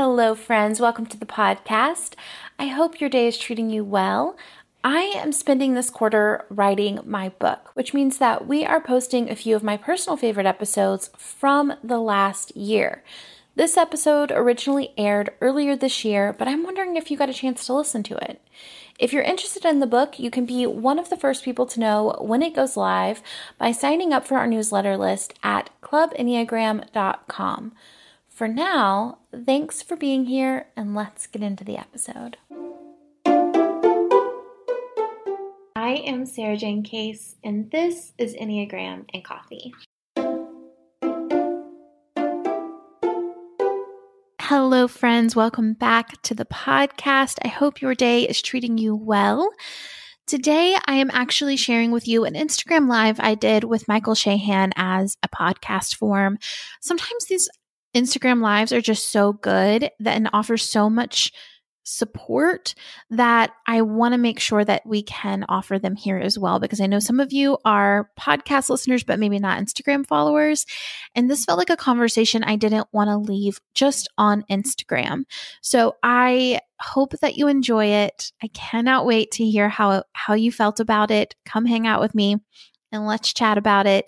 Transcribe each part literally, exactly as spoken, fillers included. Hello friends, welcome to the podcast. I hope your day is treating you well. I am spending this quarter writing my book, which means that we are posting a few of my personal favorite episodes from the last year. This episode originally aired earlier this year, but I'm wondering if you got a chance to listen to it. If you're interested in the book, you can be one of the first people to know when it goes live by signing up for our newsletter list at club enneagram dot com. For now, thanks for being here, and let's get into the episode. I am Sarah Jane Case, and this is Enneagram and Coffee. Hello, friends. Welcome back to the podcast. I hope your day is treating you well. Today, I am actually sharing with you an Instagram Live I did with Michael Shahan as a podcast form. Sometimes these Instagram Lives are just so good that and offer so much support that I want to make sure that we can offer them here as well, because I know some of you are podcast listeners, but maybe not Instagram followers. And this felt like a conversation I didn't want to leave just on Instagram. So I hope that you enjoy it. I cannot wait to hear how, how you felt about it. Come hang out with me and let's chat about it.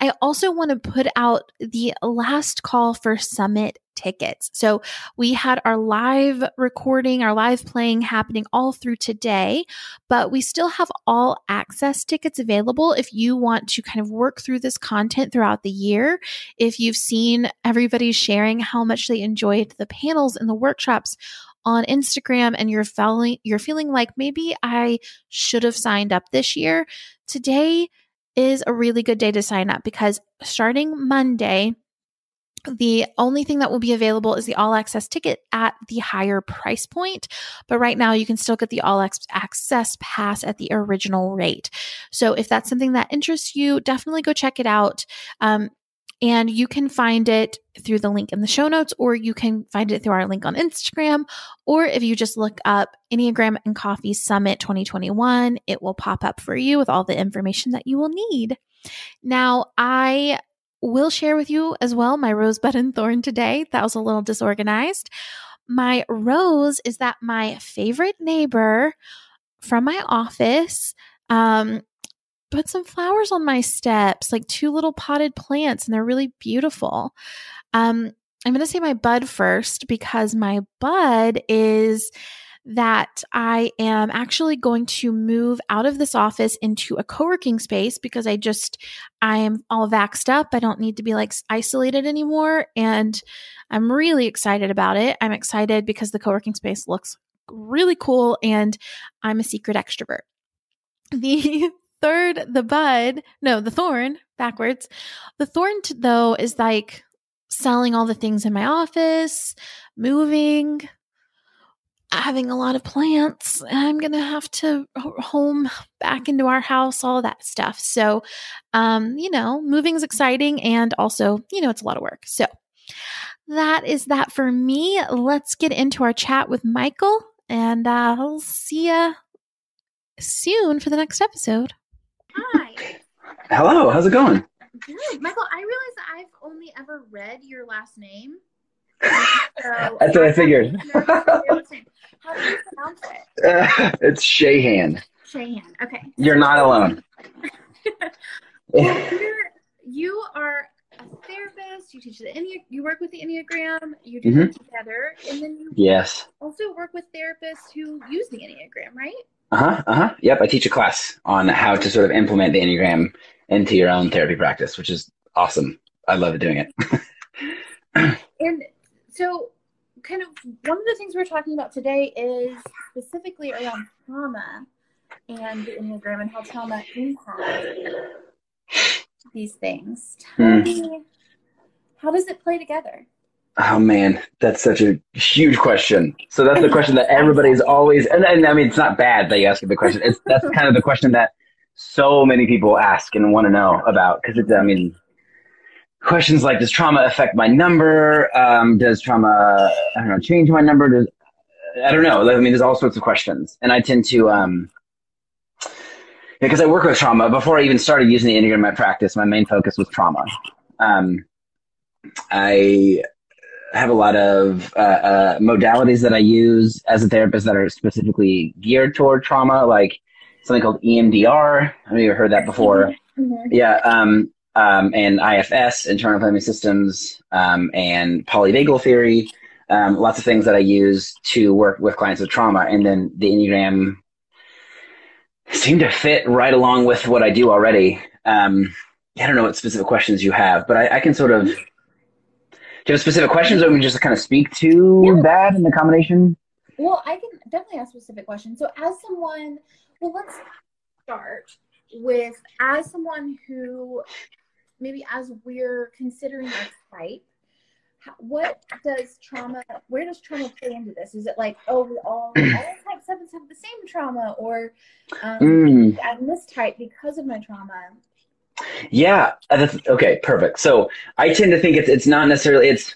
I also want to put out the last call for Summit tickets. So we had our live recording, our live playing happening all through today, but we still have all access tickets available if you want to kind of work through this content throughout the year. If you've seen everybody sharing how much they enjoyed the panels and the workshops on Instagram and you're feeling, you're feeling like maybe I should have signed up this year, today is a really good day to sign up, because starting Monday, the only thing that will be available is the all access ticket at the higher price point. But right now you can still get the all access pass at the original rate. So if that's something that interests you, definitely go check it out. Um, and you can find it through the link in the show notes, or you can find it through our link on Instagram, or if you just look up Enneagram and Coffee Summit twenty twenty-one, it will pop up for you with all the information that you will need. Now, I will share with you as well my rosebud and thorn today. That was a little disorganized. My rose is that my favorite neighbor from my office um, put some flowers on my steps, like two little potted plants, and they're really beautiful. Um, I'm going to say my bud first, because my bud is that I am actually going to move out of this office into a co-working space, because I just, I am all vaxxed up. I don't need to be like isolated anymore. And I'm really excited about it. I'm excited because the co-working space looks really cool, and I'm a secret extrovert. The third, the bud, no, the thorn backwards. The thorn though is like selling all the things in my office, moving, having a lot of plants, and I'm going to have to home back into our house, all that stuff. So, um, you know, moving is exciting, and also, you know, it's a lot of work. So that is that for me. Let's get into our chat with Michael, and uh, I'll see ya soon for the next episode. Hi. Hello. How's it going? Good. Michael, I realize that I've only ever read your last name. So, that's what I figured. How do you pronounce it? Uh, it's Shahan. Shahan. Okay. You're not alone. Well, you're, you are a therapist. You teach the Enne- You work with the Enneagram. You do mm-hmm. it together, and then you yes. also work with therapists who use the Enneagram, right? Uh huh. Uh huh. Yep. I teach a class on how to sort of implement the Enneagram into your own therapy practice, which is awesome. I love doing it. And so kind of one of the things we're talking about today is specifically around trauma and the Enneagram and how trauma impacts these things. Tell me, mm. how does it play together? Oh, man, that's such a huge question. So that's the question that everybody's always, and, and I mean, it's not bad that you ask the question. It's, that's kind of the question that so many people ask and want to know about, because it's, I mean, questions like, does trauma affect my number? Um, does trauma, I don't know, change my number? Does, I don't know. I mean, there's all sorts of questions. And I tend to, um, because I work with trauma, before I even started using the Enneagram in my practice, my main focus was trauma. Um, I have a lot of uh, uh, modalities that I use as a therapist that are specifically geared toward trauma, like something called E M D R. I've never heard that before. Mm-hmm. Yeah. Um, um, and I F S, internal family systems, um, and polyvagal theory. Um, lots of things that I use to work with clients with trauma. And then the Enneagram seemed to fit right along with what I do already. Um, I don't know what specific questions you have, but I, I can sort of... Do you have specific questions, or we just kind of speak to yeah. that in the combination? Well, I can definitely ask specific questions. So as someone, well, let's start with, as someone who, maybe as we're considering a type, what does trauma, where does trauma play into this? Is it like, oh, we all, all type sevens have the same trauma, or um, mm. I'm this type because of my trauma? Yeah. That's, okay. Perfect. So I tend to think it's, it's not necessarily, it's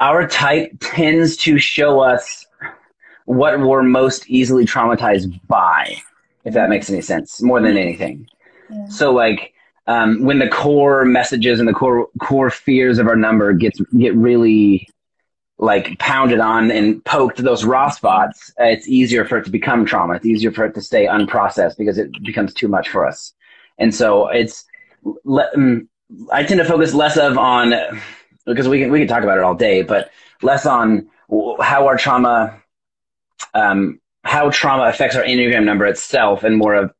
our type tends to show us what we're most easily traumatized by, if that makes any sense, more than anything. Yeah. So like, um, when the core messages and the core, core fears of our number gets, get really like pounded on and poked those raw spots, it's easier for it to become trauma. It's easier for it to stay unprocessed because it becomes too much for us. And so it's, I tend to focus less of on, because we can, we can talk about it all day, but less on how our trauma, um, how trauma affects our Enneagram number itself, and more of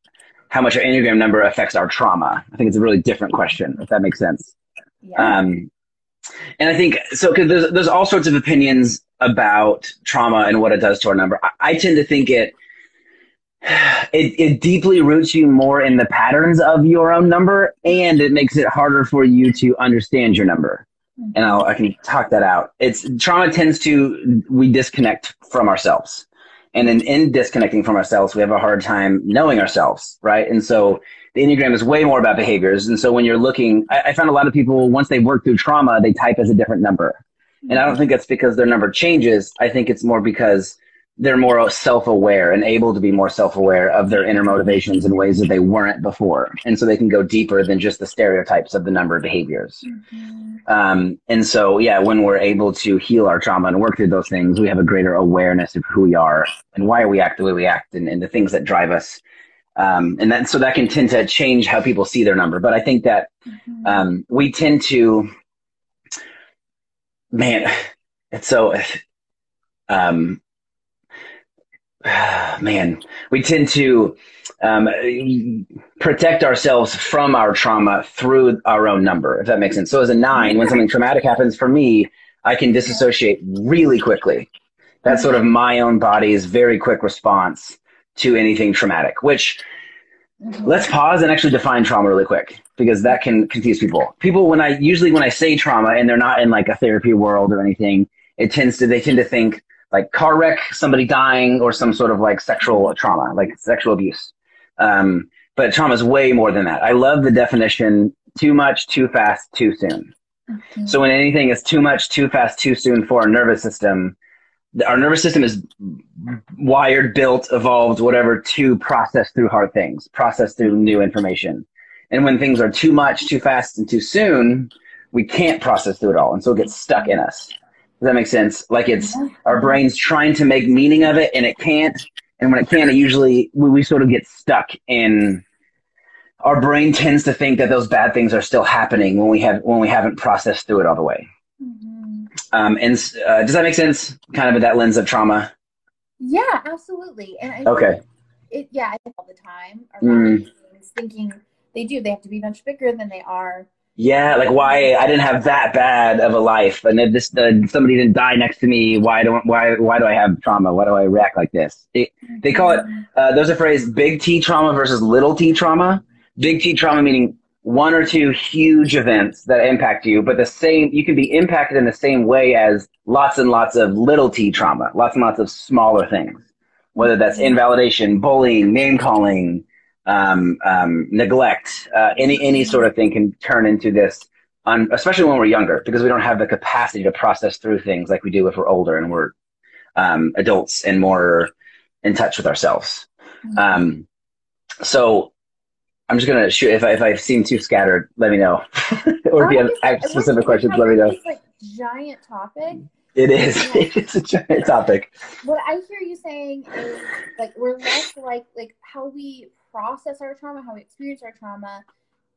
how much our Enneagram number affects our trauma. I think it's a really different question, if that makes sense. Yeah. Um, and I think, so because there's, there's all sorts of opinions about trauma and what it does to our number. I, I tend to think it, It, it deeply roots you more in the patterns of your own number, and it makes it harder for you to understand your number. And I'll, I can talk that out. It's trauma tends to, we disconnect from ourselves. And then in disconnecting from ourselves, we have a hard time knowing ourselves, right? And so the Enneagram is way more about behaviors. And so when you're looking, I, I found a lot of people, once they work through trauma, they type as a different number. And I don't think that's because their number changes. I think it's more because they're more self-aware and able to be more self-aware of their inner motivations in ways that they weren't before. And so they can go deeper than just the stereotypes of the number of behaviors. Mm-hmm. Um, and so, yeah, when we're able to heal our trauma and work through those things, we have a greater awareness of who we are and why we act the way we act, and, and the things that drive us. Um, and then, so that can tend to change how people see their number. But I think that mm-hmm. um, we tend to, man, it's so, um, Man, we tend to um, protect ourselves from our trauma through our own number, if that makes sense. So as a nine, when something traumatic happens for me, I can disassociate really quickly. That's sort of my own body's very quick response to anything traumatic, which let's pause and actually define trauma really quick, because that can confuse people. People, when I usually when I say trauma and they're not in like a therapy world or anything, it tends to they tend to think, like car wreck, somebody dying, or some sort of like sexual trauma, like sexual abuse. Um, but trauma is way more than that. I love the definition: too much, too fast, too soon. Okay. So when anything is too much, too fast, too soon for our nervous system, our nervous system is wired, built, evolved, whatever, to process through hard things, process through new information. And when things are too much, too fast, and too soon, we can't process through it all. And so it gets stuck in us. Does that make sense? Like it's our brain's trying to make meaning of it, and it can't. And when it can't, it usually we, we sort of get stuck in. Our brain tends to think that those bad things are still happening when we have when we haven't processed through it all the way. Mm-hmm. um, and uh, does that make sense? Kind of with that lens of trauma. Yeah, absolutely. And I okay. It, yeah, I think all the time around mm. things, thinking they do. They have to be much bigger than they are. Yeah, like why I didn't have that bad of a life, and if this uh, somebody didn't die next to me, why don't why why do I have trauma? Why do I react like this? It, they call it uh, there's a phrase: big T trauma versus little T trauma. Big T trauma meaning one or two huge events that impact you, but the same you can be impacted in the same way as lots and lots of little T trauma, lots and lots of smaller things, whether that's invalidation, bullying, name calling. Um, um, neglect, uh, any, any sort of thing can turn into this, on, especially when we're younger, because we don't have the capacity to process through things like we do if we're older and we're um, adults and more in touch with ourselves. Mm-hmm. Um, so I'm just gonna shoot. If I if I seem too scattered, let me know. Or if you have, have specific questions, let me know. It's like giant topic. It is. Yeah. It is a giant topic. What I hear you saying is like we're less like like how we process our trauma, how we experience our trauma,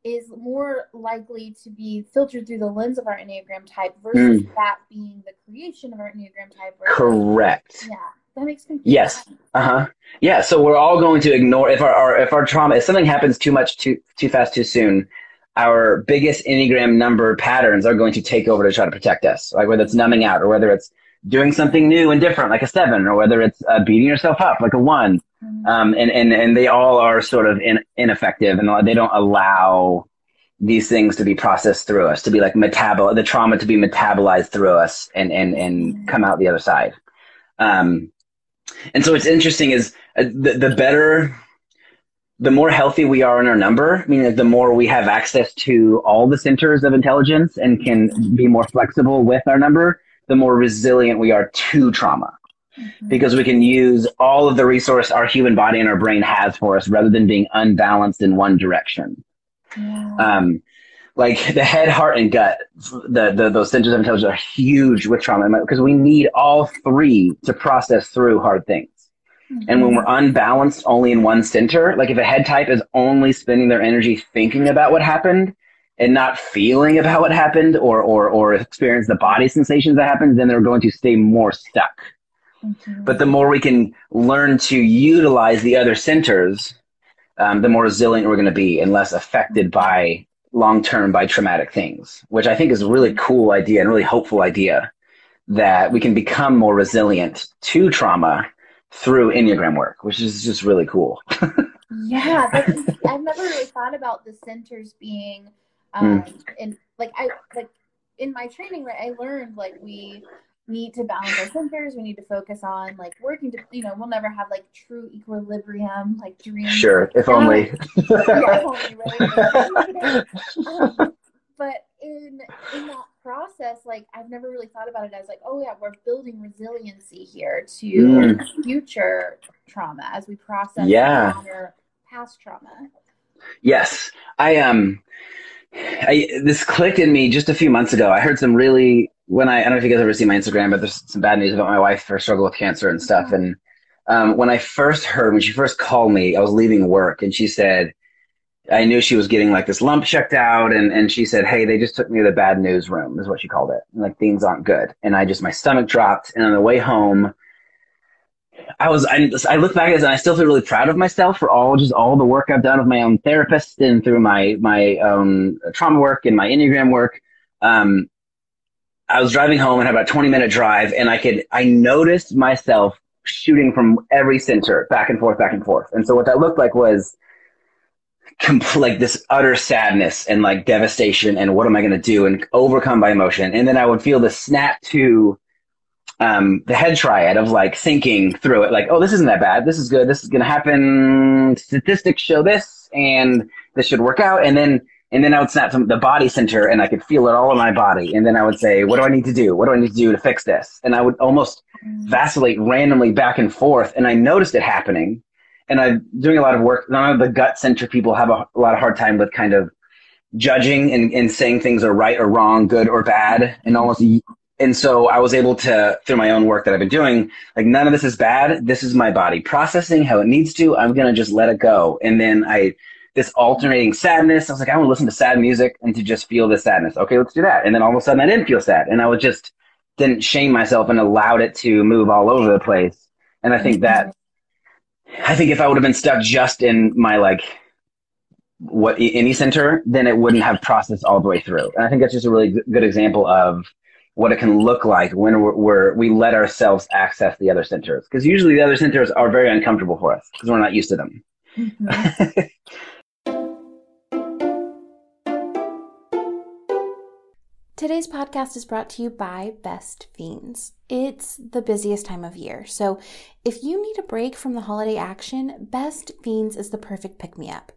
is more likely to be filtered through the lens of our Enneagram type versus mm. that being the creation of our Enneagram type. Versus, correct. Yeah. That makes me yes. Uh-huh. Yeah. So we're all going to ignore if our, our if our trauma, if something happens too much, too too fast, too soon, our biggest Enneagram number patterns are going to take over to try to protect us. Like whether it's numbing out or whether it's doing something new and different, like a seven, or whether it's uh, beating yourself up, like a one. Mm-hmm. Um, and, and, and they all are sort of in, ineffective, and they don't allow these things to be processed through us, to be like metabol the trauma to be metabolized through us and and and mm-hmm. come out the other side. Um. And so what's interesting is uh, the, the better, the more healthy we are in our number, meaning the more we have access to all the centers of intelligence and can be more flexible with our number, the more resilient we are to trauma. Mm-hmm. Because we can use all of the resource our human body and our brain has for us rather than being unbalanced in one direction. Yeah. Um, like the head, heart, and gut, the, the, those centers of intelligence are huge with trauma because we need all three to process through hard things. Mm-hmm. And when we're unbalanced only in one center, like if a head type is only spending their energy thinking about what happened and not feeling about what happened or, or, or experience the body sensations that happened, then they're going to stay more stuck. Mm-hmm. But the more we can learn to utilize the other centers, um, the more resilient we're going to be and less affected by long-term by traumatic things, which I think is a really cool idea and really hopeful idea that we can become more resilient to trauma through Enneagram work, which is just really cool. Yeah. That's, I've never really thought about the centers being, um, mm. and like I, like in my training, right, I learned like we need to balance our centers. We need to focus on like working to, you know, we'll never have like true equilibrium, like dreams. Sure. If only. Yeah, if only, right? um, but in, in that process, like I've never really thought about it as like, oh yeah, we're building resiliency here to mm. future trauma as we process yeah. our past trauma. Yes. I, um, I, this clicked in me just a few months ago. I heard some really, when I, I don't know if you guys ever see my Instagram, but there's some bad news about my wife, her struggle with cancer and stuff. And um, when I first heard, when she first called me, I was leaving work and she said, I knew she was getting like this lump checked out. And, and she said, hey, they just took me to the bad news room is what she called it. And, like things aren't good. And I just, my stomach dropped. And on the way home, I was, I, I look back at this and I still feel really proud of myself for all, just all the work I've done with my own therapist and through my, my own trauma work and my Enneagram work. Um, I was driving home and had about a twenty minute drive and I could, I noticed myself shooting from every center back and forth, back and forth. And so what that looked like was like this utter sadness and like devastation and what am I going to do and overcome by emotion. And then I would feel the snap to, um, the head triad of like thinking through it, like, oh, this isn't that bad. This is good. This is going to happen. Statistics show this and this should work out. And then, And then I would snap from the body center and I could feel it all in my body. And then I would say, what do I need to do? What do I need to do to fix this? And I would almost vacillate randomly back and forth. And I noticed it happening. And I'm doing a lot of work. None of the gut center people have a, a lot of hard time with kind of judging and, and saying things are right or wrong, good or bad. And almost, and so I was able to, through my own work that I've been doing, like none of this is bad. This is my body processing how it needs to. I'm going to just let it go. And then I... this alternating sadness. I was like, I want to listen to sad music and to just feel the sadness. Okay, let's do that. And then all of a sudden I didn't feel sad. And I would just didn't shame myself and allowed it to move all over the place. And I think that, I think if I would have been stuck just in my like, what any center, then it wouldn't have processed all the way through. And I think that's just a really good example of what it can look like when we're, we're, we let ourselves access the other centers. Because usually the other centers are very uncomfortable for us because we're not used to them. Mm-hmm. Today's podcast is brought to you by Best Fiends. It's the busiest time of year, so if you need a break from the holiday action, Best Fiends is the perfect pick-me-up.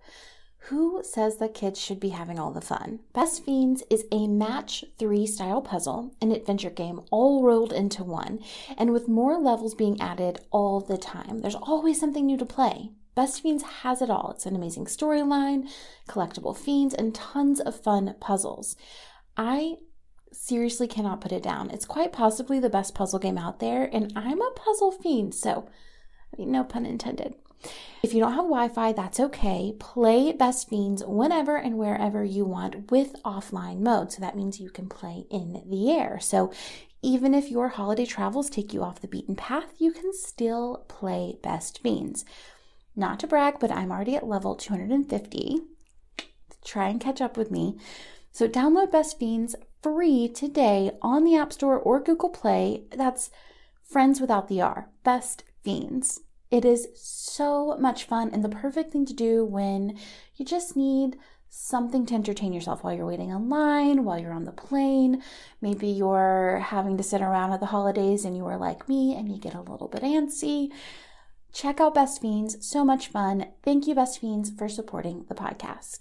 Who says that kids should be having all the fun? Best Fiends is a match three style puzzle, an adventure game all rolled into one, and with more levels being added all the time, there's always something new to play. Best Fiends has it all. It's an amazing storyline, collectible fiends, and tons of fun puzzles. I seriously cannot put it down. It's quite possibly the best puzzle game out there, and I'm a puzzle fiend, so I mean, no pun intended. If you don't have Wi-Fi, that's okay. Play Best Fiends whenever and wherever you want with offline mode. So that means you can play in the air. So even if your holiday travels take you off the beaten path, you can still play Best Fiends. Not to brag, but I'm already at level two hundred fifty. Try and catch up with me. So download Best Fiends free today on the App Store or Google Play. That's Friends without the R. Best Fiends. It is so much fun and the perfect thing to do when you just need something to entertain yourself while you're waiting in line, while you're on the plane. Maybe you're having to sit around at the holidays and you are like me and you get a little bit antsy. Check out Best Fiends. So much fun. Thank you, Best Fiends, for supporting the podcast.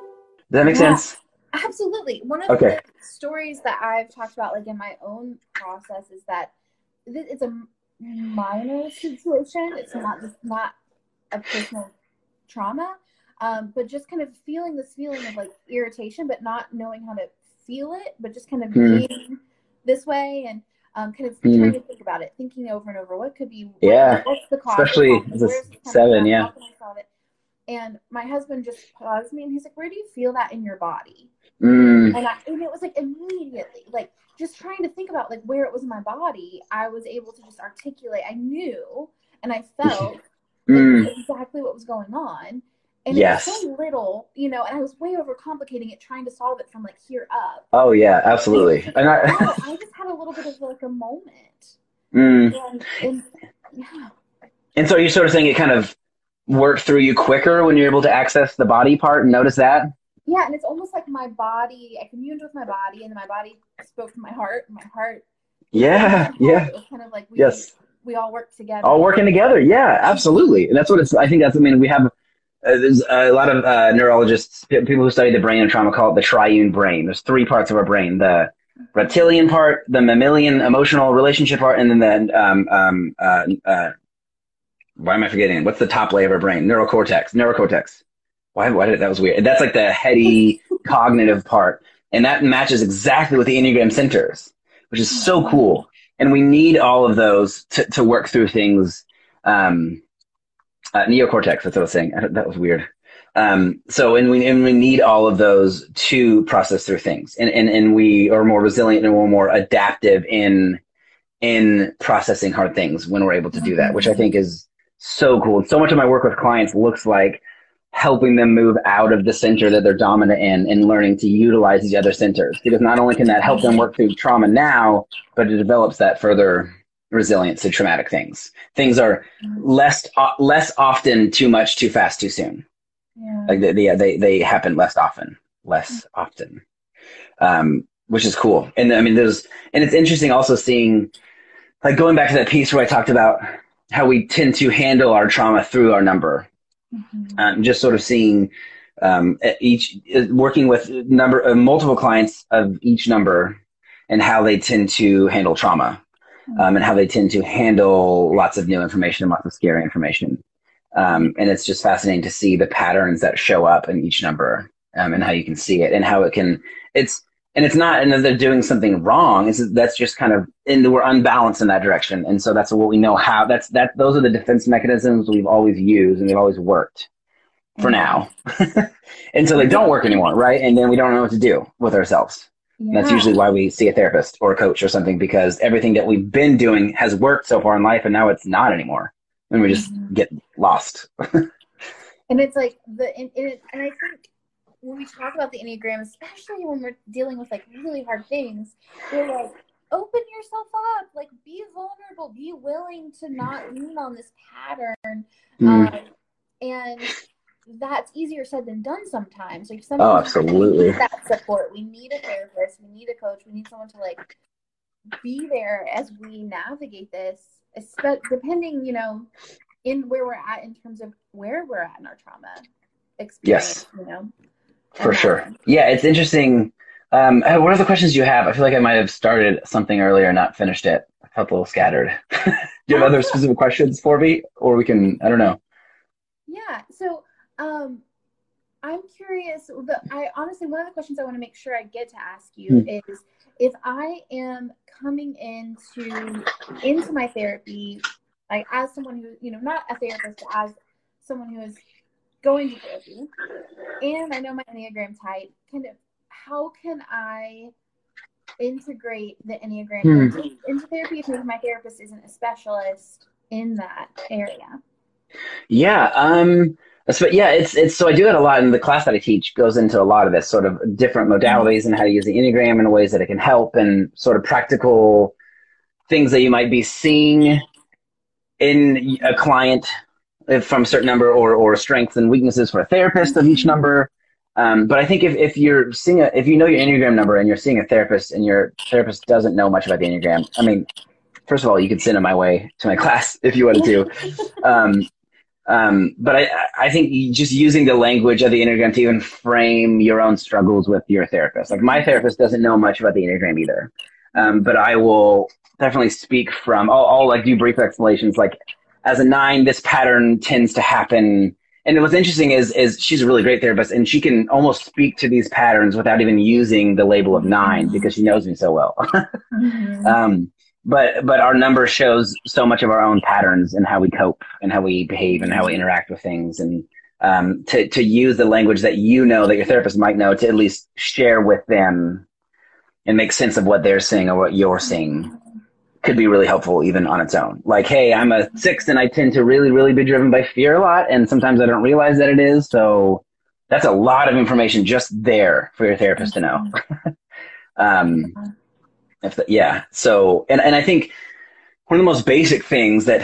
Does that make yeah. sense? Absolutely. One of okay. the stories that I've talked about, like in my own process, is that it's a minor situation. It's not just not a personal trauma, um, but just kind of feeling this feeling of like irritation, but not knowing how to feel it, but just kind of mm. being this way and um, kind of mm. trying to think about it, thinking over and over what could be. Yeah. What's the cause? Especially the seven. Yeah. And my husband just paused me and he's like, where do you feel that in your body? Mm. And, I, and it was like immediately, like just trying to think about like where it was in my body, I was able to just articulate. I knew and I felt mm. like, exactly what was going on. And yes. it's so little, you know, and I was way overcomplicating it, trying to solve it from like here up. Oh, yeah, absolutely. And, and I, wow, I just had a little bit of like a moment. Mm. And, and, yeah. and so you're sort of saying it kind of work through you quicker when you're able to access the body part and notice that? Yeah, and it's almost like my body, I communed with my body, and then my body spoke to my heart, and my heart. Yeah, my yeah. Heart. It was kind of like we, yes. we all work together. All working together, yeah, absolutely. And that's what it's, I think that's, I mean, we have, uh, there's a lot of uh, neurologists, people who study the brain and trauma call it the triune brain. There's three parts of our brain, the reptilian part, the mammalian emotional relationship part, and then the um, um, uh, uh, why am I forgetting? What's the top layer of our brain? Neurocortex. Neurocortex. Why? Why did that was weird? That's like the heady cognitive part, and that matches exactly with the Enneagram centers, which is so cool. And we need all of those to to work through things. Um, uh, neocortex. That's what I was saying. I that was weird. Um, so, and we and we need all of those to process through things, and and and we are more resilient and we're more adaptive in in processing hard things when we're able to do that, which I think is so cool. So much of my work with clients looks like helping them move out of the center that they're dominant in and learning to utilize the other centers. Because not only can that help them work through trauma now, but it develops that further resilience to traumatic things. Things are less uh, less often too much, too fast, too soon. Yeah. Like they, they, they, they happen less often, less mm-hmm. often, um, which is cool. And I mean, there's, and it's interesting also seeing, like going back to that piece where I talked about how we tend to handle our trauma through our number. Mm-hmm. Um, just sort of seeing um, each, working with number uh, multiple clients of each number and how they tend to handle trauma mm-hmm. um, and how they tend to handle lots of new information and lots of scary information. Um, and it's just fascinating to see the patterns that show up in each number um, and how you can see it and how it can, it's, and it's not, and they're doing something wrong. It's, that's just kind of, and we're unbalanced in that direction. And so that's what we know how. That's that. Those are the defense mechanisms we've always used, and they've always worked for now. And so they don't work anymore, right? And then we don't know what to do with ourselves. Yeah. That's usually why we see a therapist or a coach or something, because everything that we've been doing has worked so far in life, and now it's not anymore, and we just mm-hmm. get lost. And it's like the, and, and I think, when we talk about the Enneagram, especially when we're dealing with like really hard things, we're like, open yourself up, like be vulnerable, be willing to not lean on this pattern. Mm. Um, and that's easier said than done sometimes. Like sometimes oh, absolutely. We need that support. We need a therapist. We need a coach. We need someone to like be there as we navigate this, depending, you know, in where we're at in terms of where we're at in our trauma experience, yes. you know? For sure. Yeah, it's interesting. Um, what are the questions you have? I feel like I might have started something earlier and not finished it. I felt a little scattered. Do you have other specific questions for me? Or we can, I don't know. Yeah, so um, I'm curious, but I honestly, one of the questions I want to make sure I get to ask you mm. is, if I am coming into into my therapy, like as someone who, you know, not a therapist, but as someone who is going to therapy, and I know my Enneagram type, kind of, how can I integrate the Enneagram hmm. into therapy if my therapist isn't a specialist in that area? Yeah, um, but yeah, it's it's so I do that a lot, and the class that I teach goes into a lot of this sort of different modalities and how to use the Enneagram in ways that it can help, and sort of practical things that you might be seeing in a client from a certain number, or or strengths and weaknesses for a therapist of each number. Um, but I think if, if you're seeing a, if you know your Enneagram number and you're seeing a therapist and your therapist doesn't know much about the Enneagram, I mean, first of all, you could send them my way to my class if you wanted to. Um, um, but I, I think just using the language of the Enneagram to even frame your own struggles with your therapist. Like, my therapist doesn't know much about the Enneagram either. Um, but I will definitely speak from, I'll, I'll like do brief explanations. Like, as a nine, this pattern tends to happen. And what's interesting is, is she's a really great therapist, and she can almost speak to these patterns without even using the label of nine because she knows me so well. mm-hmm. um, but but our number shows so much of our own patterns and how we cope and how we behave and how we interact with things. And um, to, to use the language that you know, that your therapist might know, to at least share with them and make sense of what they're seeing or what you're seeing, could be really helpful even on its own. Like, hey, I'm a six and I tend to really, really be driven by fear a lot. And sometimes I don't realize that it is. So that's a lot of information just there for your therapist to know. um, if the, yeah. So, and, and I think one of the most basic things that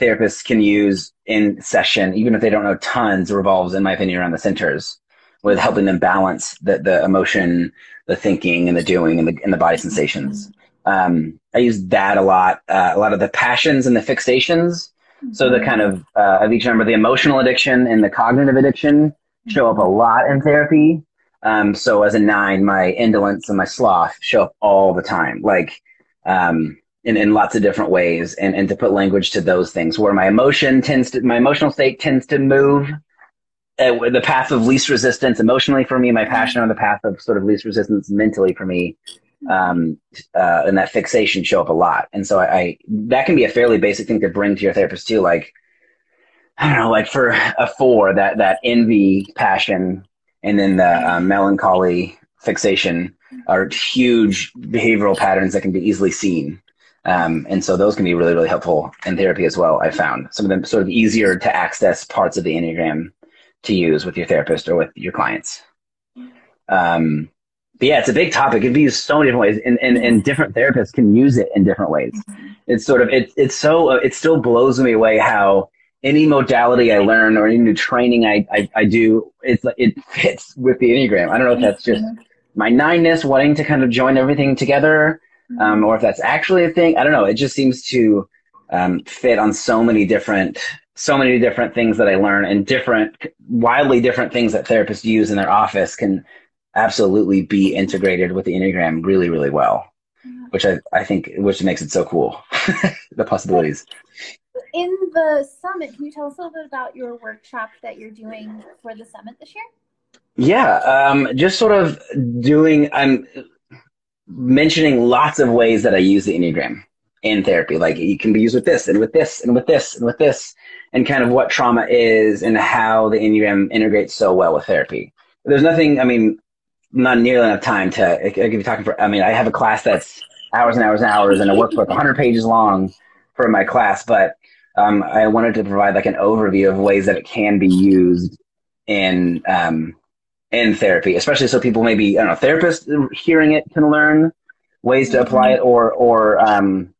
therapists can use in session, even if they don't know tons, revolves, in my opinion, around the centers, with helping them balance the, the emotion, the thinking and the doing, and the, and the body sensations. Um, I use that a lot, uh, a lot of the passions and the fixations. Mm-hmm. So the kind of, uh, of each number, the emotional addiction and the cognitive addiction mm-hmm. show up a lot in therapy. Um, so as a nine, my indolence and my sloth show up all the time, like, um, in, in lots of different ways, and, and to put language to those things where my emotion tends to, my emotional state tends to move uh, the path of least resistance emotionally for me, my passion on the path of sort of least resistance mentally for me. Um, uh, and that fixation show up a lot. And so I, I, that can be a fairly basic thing to bring to your therapist too. Like, I don't know, like for a four, that, that envy, passion, and then the uh, melancholy fixation are huge behavioral patterns that can be easily seen. Um, and so those can be really, really helpful in therapy as well. I found some of the sort of easier to access parts of the Enneagram to use with your therapist or with your clients. Um, But yeah, it's a big topic. It can be used so many different ways, and, and, and different therapists can use it in different ways. Mm-hmm. It's sort of, it, it's so, it still blows me away how any modality I learn or any new training I, I, I do, it's like, it fits with the Enneagram. I don't know if that's just my nine-ness wanting to kind of join everything together, mm-hmm. um, or if that's actually a thing. I don't know. It just seems to um, fit on so many different, so many different things that I learn, and different, wildly different things that therapists use in their office can absolutely be integrated with the Enneagram really, really well, which I, I think, which makes it so cool, the possibilities. In the summit, can you tell us a little bit about your workshop that you're doing for the summit this year? Yeah, um, just sort of doing, I'm mentioning lots of ways that I use the Enneagram in therapy. Like, it can be used with this and with this and with this and with this, and kind of what trauma is and how the Enneagram integrates so well with therapy. There's nothing, I mean, not nearly enough time to, I could be talking for, I mean, I have a class that's hours and hours and hours and a workbook one hundred pages long for my class, but um, I wanted to provide like an overview of ways that it can be used in, um, in therapy, especially so people maybe, I don't know, therapists hearing it can learn ways to apply it, or, or, um,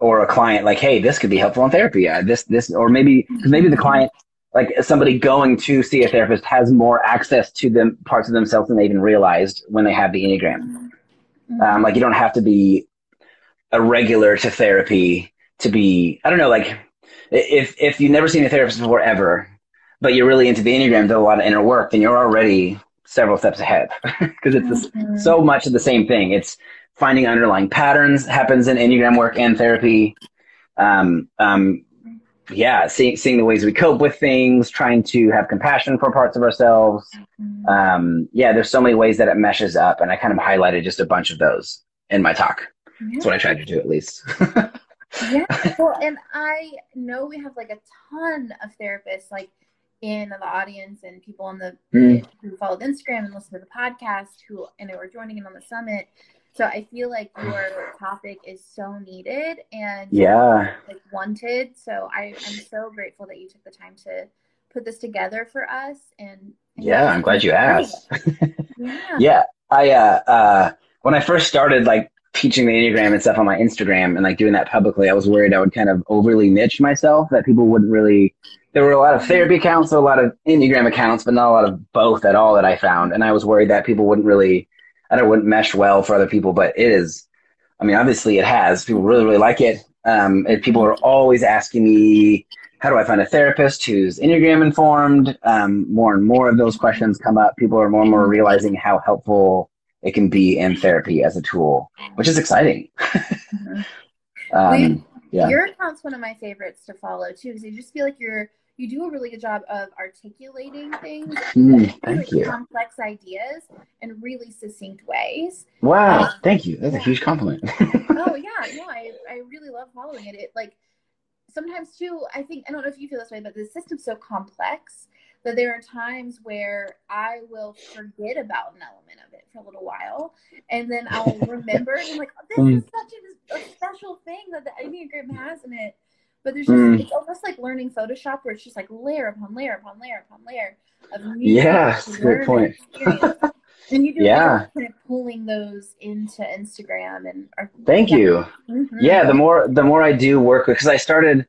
or a client like, hey, this could be helpful in therapy. Uh, this, this, or maybe, cause maybe the client, like somebody going to see a therapist has more access to them parts of themselves than they even realized when they have the Enneagram. Mm-hmm. Um, like, you don't have to be a regular to therapy to be, I don't know, like if, if you've never seen a therapist before ever, but you're really into the Enneagram, do a lot of inner work, then you're already several steps ahead because it's mm-hmm. this, so much of the same thing. It's finding underlying patterns, happens in Enneagram work and therapy. Um, um, yeah, see, seeing the ways we cope with things, trying to have compassion for parts of ourselves. Mm-hmm. Um, yeah, there's so many ways that it meshes up, and I kind of highlighted just a bunch of those in my talk. Yeah. That's what I tried to do, at least. Yeah, well, and I know we have like a ton of therapists like in the audience and people in the mm. who followed Instagram and listened to the podcast who and they were joining in on the summit. So I feel like your topic is so needed and yeah, like wanted. So I, I'm so grateful that you took the time to put this together for us. And, and yeah, I'm glad you asked. yeah. yeah, I uh, uh, when I first started like teaching the Enneagram and stuff on my Instagram and like doing that publicly, I was worried I would kind of overly niche myself, that people wouldn't really. There were a lot of therapy accounts, a lot of Enneagram accounts, but not a lot of both at all that I found. And I was worried that people wouldn't really, I don't wouldn't mesh well for other people, but it is, I mean, obviously it has. People really, really like it. Um, and people are always asking me, how do I find a therapist who's Enneagram informed? Um, more and more of those questions come up. People are more and more realizing how helpful it can be in therapy as a tool, which is exciting. Mm-hmm. um, Wait, yeah. Your account's one of my favorites to follow too, because I just feel like you're, you do a really good job of articulating things, mm, thank you. Complex ideas in really succinct ways. Wow, um, thank you. That's a huge compliment. Oh yeah, no, I, I really love following it. It like sometimes too, I think, I don't know if you feel this way, but the system's so complex that there are times where I will forget about an element of it for a little while, and then I'll remember and I'm like, oh, this is such a, a special thing that the Enneagram has in it. But there's just, mm. it's almost like learning Photoshop, where it's just like layer upon layer upon layer upon layer of new yeah, that's a good point. And you do yeah. kind of pulling those into Instagram and. Or, Thank yeah. you. Mm-hmm. Yeah, the more the more I do work with, because I started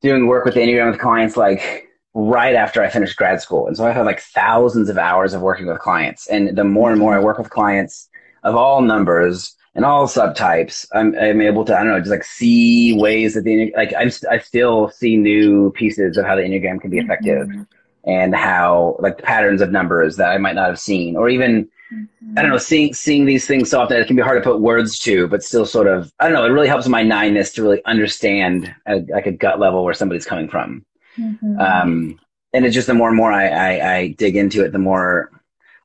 doing work with the Enneagram with clients like right after I finished grad school, and so I had like thousands of hours of working with clients. And the more and more I work with clients of all numbers. And all subtypes, I'm, I'm able to, I don't know, just like see ways that the, like I'm, I still see new pieces of how the Enneagram can be effective mm-hmm. and how like the patterns of numbers that I might not have seen, or even, mm-hmm. I don't know, seeing, seeing these things so often, it can be hard to put words to, but still sort of, I don't know, it really helps my nine-ness to really understand at, like a gut level where somebody's coming from. Mm-hmm. Um, and it's just the more and more I, I, I dig into it, the more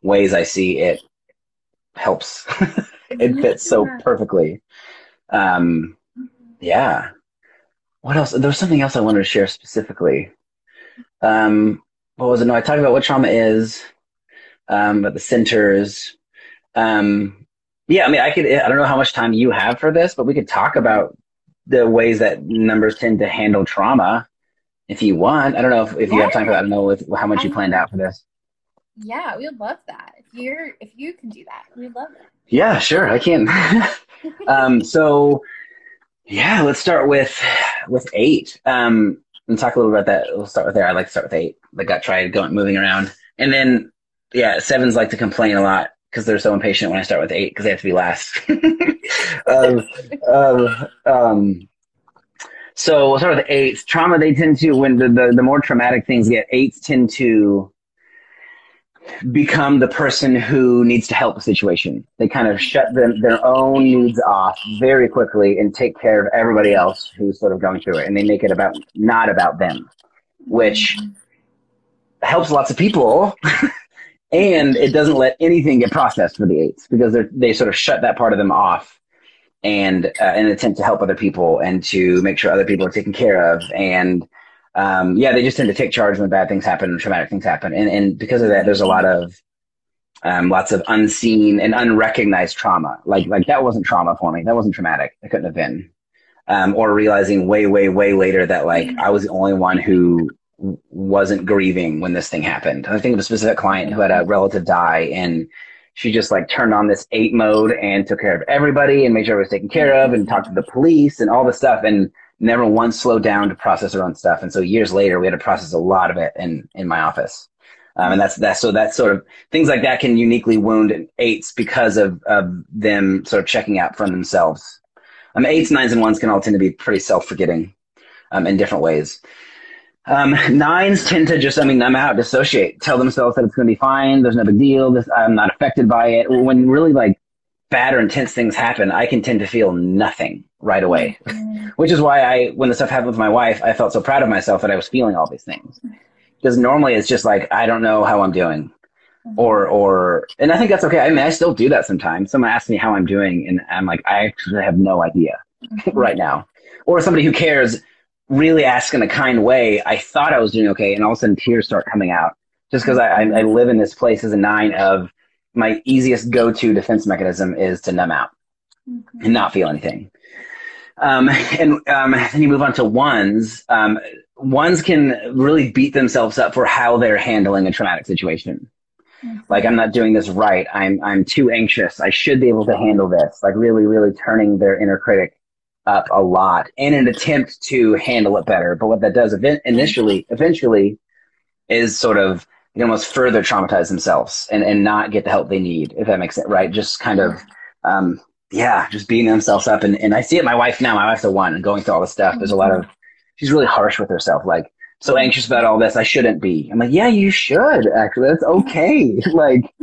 ways I see it helps. It fits so perfectly. Um, yeah. What else? There was something else I wanted to share specifically. Um, what was it? No, I talked about what trauma is, um, about the centers. Um, yeah, I mean, I could, I don't know how much time you have for this, but we could talk about the ways that numbers tend to handle trauma if you want. I don't know if, if you have time for that. I don't know if, how much you planned out for this. Yeah, we would love that. If you're, if you can do that, we love it. Yeah, sure, I can. um, so, yeah, let's start with with eight. Um, and talk a little about that. We'll start with there. I like to start with eight. The gut triad going moving around, and then yeah, sevens like to complain a lot because they're so impatient when I start with eight because they have to be last. um, um, um, so we'll start with eights. Trauma. They tend to when the the, the more traumatic things get, eights tend to become the person who needs to help a situation. They kind of shut them, their own needs off very quickly and take care of everybody else who's sort of going through it. And they make it about, not about them, which helps lots of people. And it doesn't let anything get processed for the eights because they they sort of shut that part of them off and uh, an attempt to help other people and to make sure other people are taken care of. And Um, yeah, they just tend to take charge when bad things happen and traumatic things happen. And, and because of that, there's a lot of, um, lots of unseen and unrecognized trauma. Like, like that wasn't trauma for me. That wasn't traumatic. It couldn't have been. Um, or realizing way, way, way later that like I was the only one who w- wasn't grieving when this thing happened. I think of a specific client who had a relative die, and she just like turned on this eight mode and took care of everybody and made sure it was taken care of and talked to the police and all this stuff. And never once slowed down to process her own stuff. And so years later, we had to process a lot of it in, in my office. Um, and that's, that's, so that's sort of things like that can uniquely wound eights because of, of them sort of checking out from themselves. Um, eights, nines, and ones can all tend to be pretty self-forgetting um, in different ways. Um, nines tend to just, I mean, I'm out, dissociate, tell themselves that it's going to be fine. There's no big deal. This, I'm not affected by it. When really like bad or intense things happen, I can tend to feel nothing right away, which is why I, when the stuff happened with my wife, I felt so proud of myself that I was feeling all these things, because normally it's just like, I don't know how I'm doing or, or, and I think that's okay. I mean, I still do that sometimes. Someone asks me how I'm doing and I'm like, I actually have no idea right now. Or somebody who cares really ask in a kind way, I thought I was doing okay, and all of a sudden tears start coming out just because I, I live in this place as a nine of my easiest go-to defense mechanism is to numb out okay. and not feel anything. Um, and um, then you move on to ones. Um, ones can really beat themselves up for how they're handling a traumatic situation. Okay. Like, I'm not doing this right. I'm, I'm too anxious. I should be able to handle this. Like really, really turning their inner critic up a lot in an attempt to handle it better. But what that does event initially eventually is sort of you know, almost further traumatize themselves and, and not get the help they need, if that makes sense, right? Just kind of um yeah, just beating themselves up and, and I see it my wife now, my wife's the one going through all this stuff. There's a lot of she's really harsh with herself, like so anxious about all this, I shouldn't be. I'm like, yeah, you should actually. That's okay. Like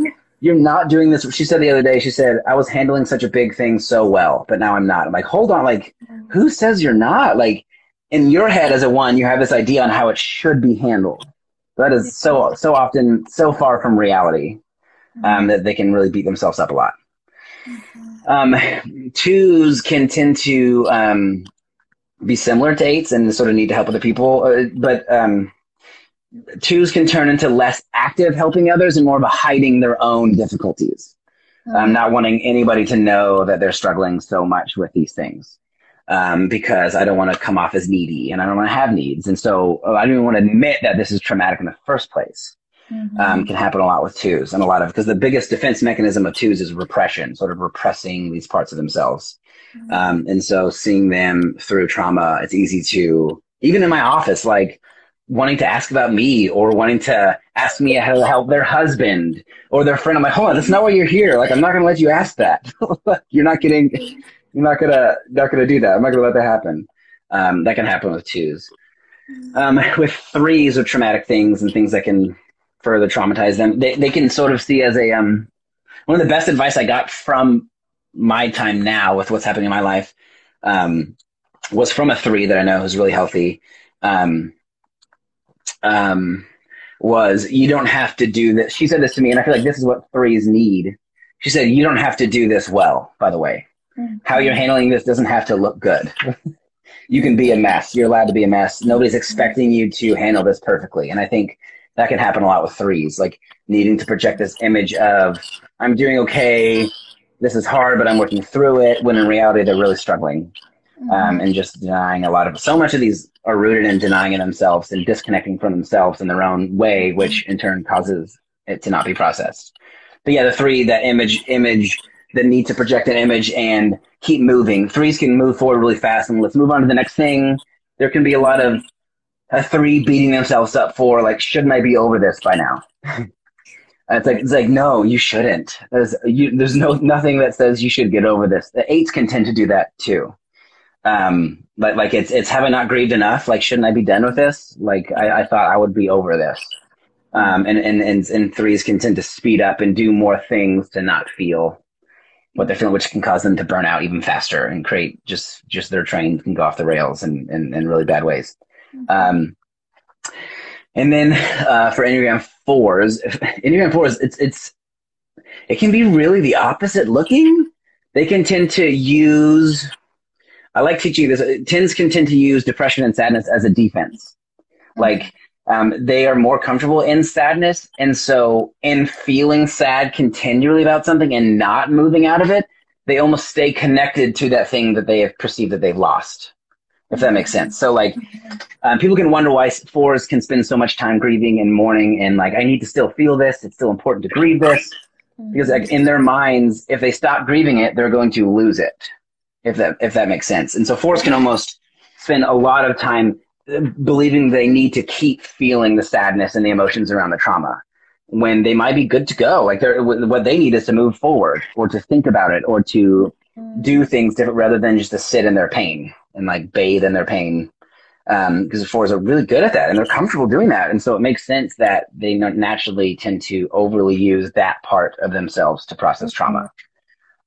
you're not doing this. She said the other day, she said, I was handling such a big thing so well, but now I'm not. I'm like, hold on. Like, who says you're not? Like, in your head as a one, you have this idea on how it should be handled. That is so, so often so far from reality um, that they can really beat themselves up a lot. Um, twos can tend to um, be similar to eights and sort of need to help other people, but um, twos can turn into less active helping others and more of a hiding their own difficulties. Um, not wanting anybody to know that they're struggling so much with these things um, because I don't want to come off as needy and I don't want to have needs. And so oh, I don't even want to admit that this is traumatic in the first place. Mm-hmm. um, can happen a lot with twos and a lot of, because the biggest defense mechanism of twos is repression, sort of repressing these parts of themselves. Mm-hmm. um, and so seeing them through trauma, it's easy to, even in my office, like, wanting to ask about me or wanting to ask me how to help their husband or their friend. I'm like, hold on, that's not why you're here. Like, I'm not going to let you ask that. You're not getting, you're not going to, not going to do that. I'm not going to let that happen. Um, that can happen with twos. Um, with threes with traumatic things and things that can further traumatize them. They, they can sort of see as a, um, one of the best advice I got from my time now with what's happening in my life, um, was from a three that I know who's really healthy. Um, Um, was you don't have to do this. She said this to me, and I feel like this is what threes need. She said, you don't have to do this well, by the way. Mm-hmm. How you're handling this doesn't have to look good. You can be a mess. You're allowed to be a mess. Nobody's expecting you to handle this perfectly. And I think that can happen a lot with threes, like needing to project this image of, I'm doing okay, this is hard, but I'm working through it, when in reality they're really struggling. Um, and just denying a lot of, so much of these are rooted in denying it themselves and disconnecting from themselves in their own way, which in turn causes it to not be processed. But yeah, the three, that image, image, the need to project an image and keep moving. Threes can move forward really fast and let's move on to the next thing. There can be a lot of a three beating themselves up for like, shouldn't I be over this by now? it's like, it's like, no, you shouldn't. There's, you, there's no, nothing that says you should get over this. The eights can tend to do that too. Um, but like it's, it's have I not grieved enough? Like, shouldn't I be done with this? Like, I, I thought I would be over this. Um, and, and, and, and threes can tend to speed up and do more things to not feel what they're feeling, which can cause them to burn out even faster and create just, just their train can go off the rails in, in, in really bad ways. Um, and then, uh, for Enneagram fours, Enneagram fours, it's, it's, it can be really the opposite looking. They can tend to use, I like teaching this. Tens can tend to use depression and sadness as a defense. Like um, they are more comfortable in sadness. And so in feeling sad continually about something and not moving out of it, they almost stay connected to that thing that they have perceived that they've lost, if that makes sense. So like um, people can wonder why fours can spend so much time grieving and mourning and like, I need to still feel this. It's still important to grieve this. Because like, in their minds, if they stop grieving it, they're going to lose it. If that, if that makes sense. And so fours can almost spend a lot of time believing they need to keep feeling the sadness and the emotions around the trauma when they might be good to go. Like they're, what they need is to move forward or to think about it or to do things different rather than just to sit in their pain and like bathe in their pain Um, because the fours are really good at that and they're comfortable doing that. And so it makes sense that they naturally tend to overly use that part of themselves to process trauma.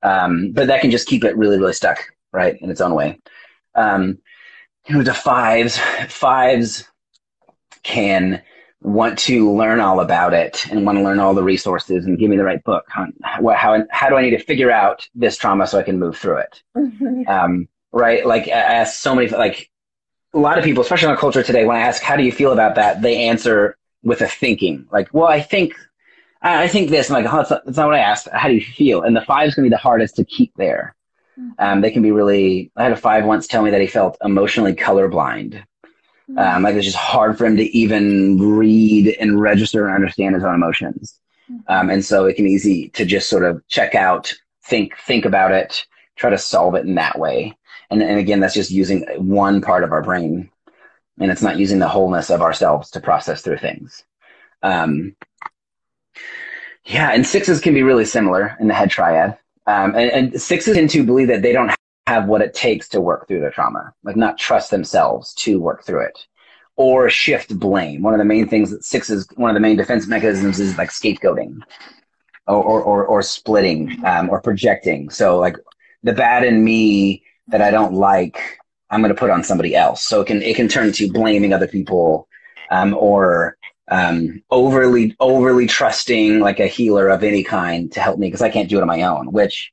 Um, but that can just keep it really, really stuck, right, in its own way. Um, you know, the fives, fives can want to learn all about it and want to learn all the resources and give me the right book. How, how, how do I need to figure out this trauma so I can move through it? Mm-hmm. Um, right? Like I ask so many, like, a lot of people, especially in our culture today, when I ask, how do you feel about that? They answer with a thinking, like, well, I think, I think this. I'm like, oh, that's not, that's not what I asked. How do you feel? And the five's going to be the hardest to keep there. Um, they can be really, I had a five once tell me that he felt emotionally colorblind. Um, like it's just hard for him to even read and register and understand his own emotions. Um, and so it can be easy to just sort of check out, think, think about it, try to solve it in that way. And, and again, that's just using one part of our brain, and it's not using the wholeness of ourselves to process through things. Um, yeah, and sixes can be really similar in the head triad. Um, and, and sixes tend to believe that they don't have what it takes to work through their trauma, like not trust themselves to work through it, or shift blame. One of the main things that sixes, one of the main defense mechanisms is like scapegoating, or or or, or splitting, um, or projecting. So like the bad in me that I don't like, I'm going to put on somebody else. So it can, it can turn to blaming other people, um, or um, overly, overly trusting like a healer of any kind to help me because I can't do it on my own, which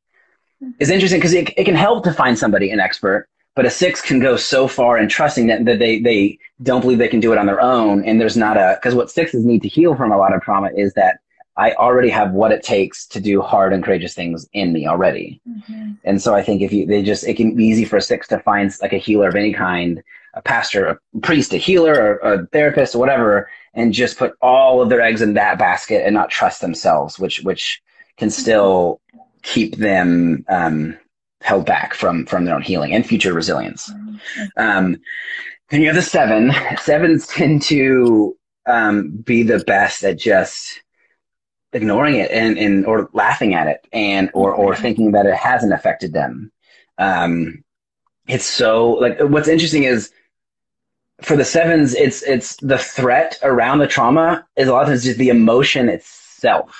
is interesting because it, it can help to find somebody, an expert, but a six can go so far in trusting that, that they, they don't believe they can do it on their own. And there's not a, because what sixes need to heal from a lot of trauma is that I already have what it takes to do hard and courageous things in me already. Mm-hmm. And so I think if you, they just, it can be easy for a six to find like a healer of any kind, a pastor, a priest, a healer, or a therapist, or whatever, and just put all of their eggs in that basket and not trust themselves, which, which can still keep them um, held back from, from their own healing and future resilience. Mm-hmm. Um, then you have the seven. Sevens tend to um, be the best at just ignoring it and, and or laughing at it and or or thinking that it hasn't affected them. Um, it's so like what's interesting is for the sevens, it's it's the threat around the trauma is a lot of times just the emotion itself,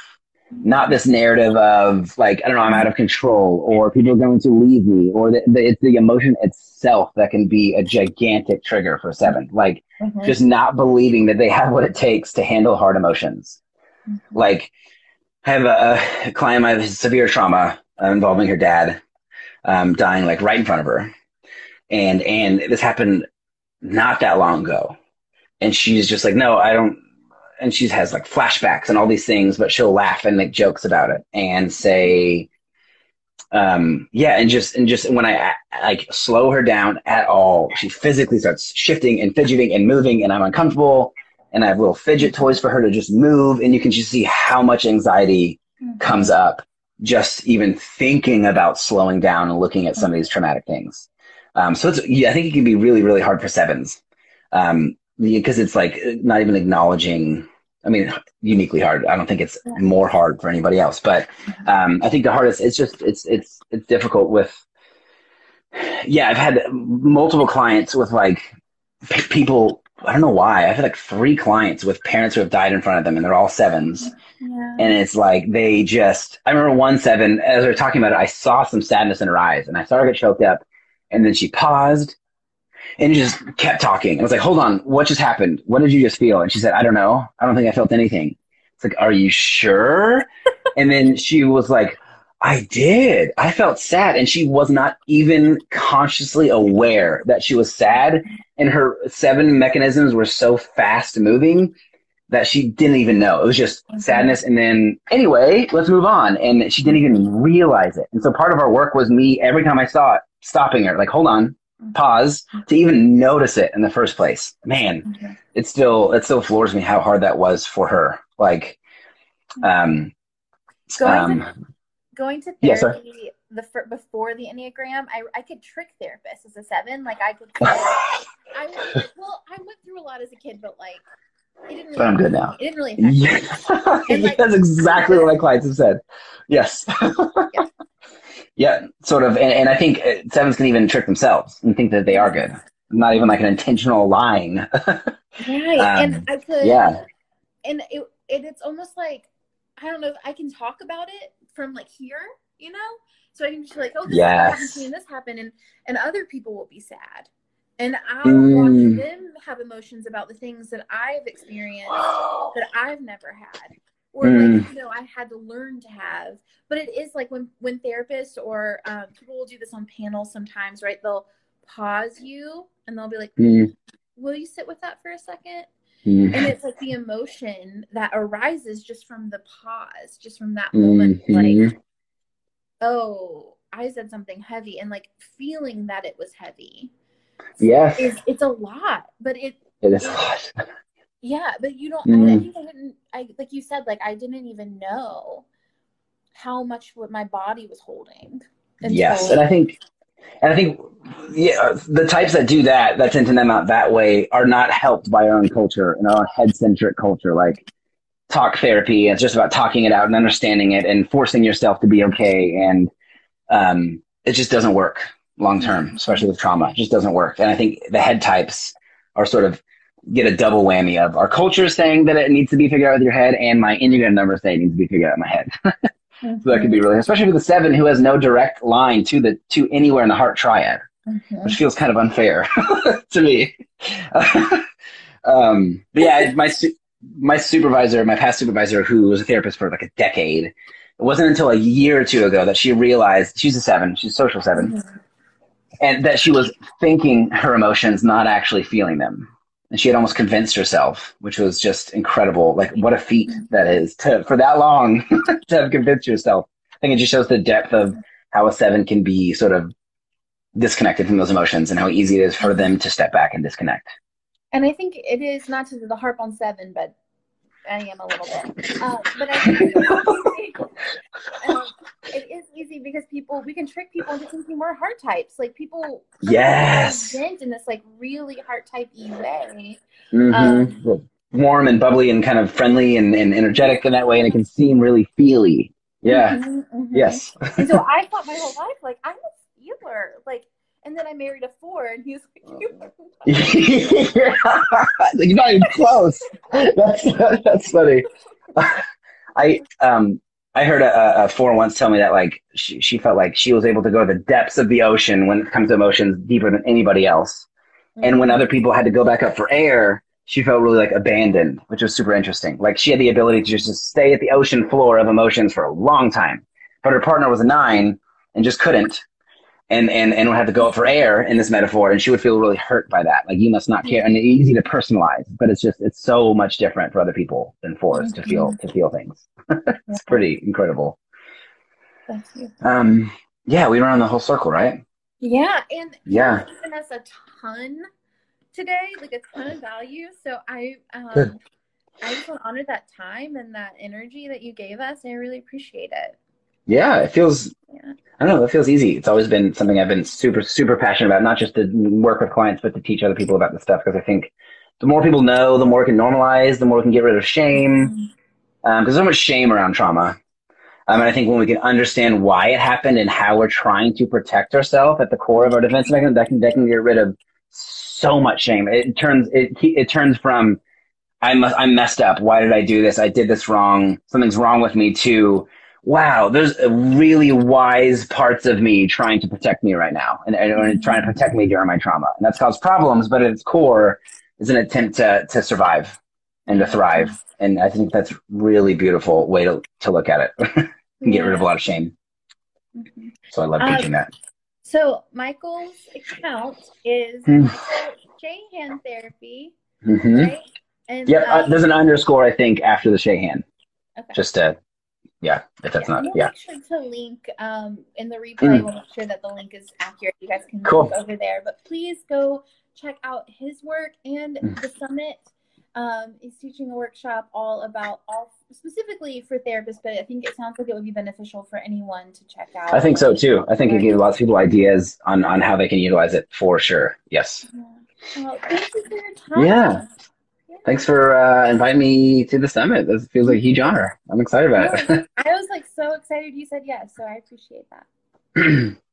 not this narrative of like, I don't know, I'm out of control or people are going to leave me, or the, the, it's the emotion itself that can be a gigantic trigger for seven, like mm-hmm. just not believing that they have what it takes to handle hard emotions. Like, I have a, a client, I have severe trauma involving her dad um, dying, like, right in front of her. And and this happened not that long ago. And she's just like, no, I don't. And she has, like, flashbacks and all these things, but she'll laugh and make jokes about it and say, um, yeah, and just, and just when I, like, slow her down at all, she physically starts shifting and fidgeting and moving, and I'm uncomfortable. And I have little fidget toys for her to just move. And you can just see how much anxiety mm-hmm. comes up just even thinking about slowing down and looking at mm-hmm. some of these traumatic things. Um, so it's, yeah, I think it can be really, really hard for sevens um, because it's like not even acknowledging. I mean, uniquely hard. I don't think it's yeah. more hard for anybody else, but um, I think the hardest, it's just, it's, it's, it's difficult with, yeah, I've had multiple clients with like p- people, I don't know why. I've had like three clients with parents who have died in front of them, and they're all sevens. Yeah. And it's like they just, I remember one seven, as we were talking about it, I saw some sadness in her eyes, and I saw her get choked up, and then she paused and just kept talking. I was like, hold on, what just happened? What did you just feel? And she said, I don't know. I don't think I felt anything. It's like, are you sure? And then she was like, I did. I felt sad. And she was not even consciously aware that she was sad. And her seven mechanisms were so fast moving that she didn't even know. It was just sadness. And then anyway, let's move on. And she didn't even realize it. And so part of our work was me, every time I saw it, stopping her, like, hold on, pause to even notice it in the first place. Man, okay. it still, it still floors me how hard that was for her. Like, um, going um, to, going to therapy. Yeah, The f- before the Enneagram, I I could trick therapists as a seven. Like I could. I went, well, I went through a lot as a kid, but like it didn't. Really but I'm good me. now. It didn't really affect yeah. me. And, like, that's exactly what my clients have said. Yes. yeah. yeah, sort of, and, and I think sevens can even trick themselves and think that they are good. not even like an intentional lying. Right. um, and I could, yeah. And it, and it's almost like, I don't know if I can talk about it from like here, you know? So I can just be like, oh, this yes. happened to me and this happened, and, and other people will be sad. And I'll mm. watch them have emotions about the things that I've experienced wow. that I've never had. Or mm. like, you know, I had to learn to have. But it is like when, when therapists or um, people will do this on panels sometimes, right? They'll pause you and they'll be like, mm. will you sit with that for a second? Mm. And it's like the emotion that arises just from the pause, just from that moment. Mm-hmm. Like, oh, I said something heavy, and like feeling that it was heavy. Yes. It's, it's a lot, but it, it is a lot. Yeah. But you don't, mm. I, I think I didn't, I, like you said, like I didn't even know how much what my body was holding. And yes. So, and I think, and I think yeah, the types that do that, that tend to them out that way are not helped by our own culture and our head centric culture. Like talk therapy, it's just about talking it out and understanding it and forcing yourself to be okay. And um, it just doesn't work long-term, especially with trauma. It just doesn't work. And I think the head types are sort of get a double whammy of our culture saying that it needs to be figured out with your head, and my Enneagram number saying it needs to be figured out in my head. Mm-hmm. So that could be really, especially with the seven who has no direct line to the, to anywhere in the heart triad, mm-hmm. which feels kind of unfair to me. um, but yeah, my, my supervisor, my past supervisor, who was a therapist for like a decade, it wasn't until a year or two ago that she realized she's a seven, she's a social seven. Mm-hmm. And that she was thinking her emotions, not actually feeling them. And she had almost convinced herself, which was just incredible. Like, what a feat that is to, for that long to have convinced yourself. I think it just shows the depth of how a seven can be sort of disconnected from those emotions and how easy it is for them to step back and disconnect. And I think it is, not to the harp on seven, but I am a little bit. Uh, but I think it's um, it is easy because people, we can trick people into thinking we're heart types. Like people, yes, in this like really heart type-y way, mm-hmm. um, warm and bubbly and kind of friendly and, and energetic in that way, and it can seem really feely. Yeah. Mm-hmm, mm-hmm. Yes. And so I thought my whole life, like I'm a feeler, like. And then I married a four, and he was like, "You're not even close." That's that's funny. I um I heard a, a four once tell me that like she she felt like she was able to go to the depths of the ocean when it comes to emotions deeper than anybody else, mm-hmm. and when other people had to go back up for air, she felt really like abandoned, which was super interesting. Like she had the ability to just stay at the ocean floor of emotions for a long time, but her partner was a nine and just couldn't. And, and, and would have to go up for air in this metaphor, and she would feel really hurt by that. Like, you must not care. And it's easy to personalize, but it's just, it's so much different for other people than fours mm-hmm. to feel, to feel things. It's pretty incredible. That's um, yeah, we ran the whole circle, right? Yeah. And yeah, it's given us a ton today, like a ton of value. So I, um, I just want to honor that time and that energy that you gave us. I really appreciate it. Yeah, it feels, yeah. I don't know, it feels easy. It's always been something I've been super, super passionate about, not just to work with clients, but to teach other people about this stuff. Because I think the more people know, the more it can normalize, the more we can get rid of shame. Um, there's so much shame around trauma. Um, and I think when we can understand why it happened and how we're trying to protect ourselves at the core of our defense mechanism, that can, that can get rid of so much shame. It turns, it, it turns from, I must, I messed up. Why did I do this? I did this wrong. Something's wrong with me too. Wow, there's really wise parts of me trying to protect me right now and, and trying to protect me during my trauma. And that's caused problems, but at its core is an attempt to, to survive and to thrive. And I think that's really beautiful way to, to look at it and get rid of a lot of shame. Mm-hmm. So I love teaching um, that. So Michael's account is Shahan Therapy, mm-hmm. right? And yep, um, uh, there's an underscore, I think, after the Shahan. Okay. Just to... Yeah, if that's yeah, not, we'll yeah. Make sure to link um, in the replay. Mm. We'll make sure that the link is accurate. You guys can cool. look over there. But please go check out his work and mm. the summit. Um, he's teaching a workshop all about, all specifically for therapists, but I think it sounds like it would be beneficial for anyone to check out. I think so, too. I think it gave lots of people ideas on, on how they can utilize it for sure. Yes. Yeah. Well, thank you for your time. Yeah. Thanks for uh, inviting me to the summit. This feels like a huge honor. I'm excited about it. I was like so excited you said yes, so I appreciate that.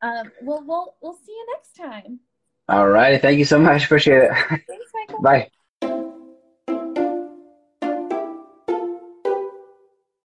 um, well, we'll we'll see you next time. All right. Thank you so much. Appreciate it. Thanks, Michael. Bye.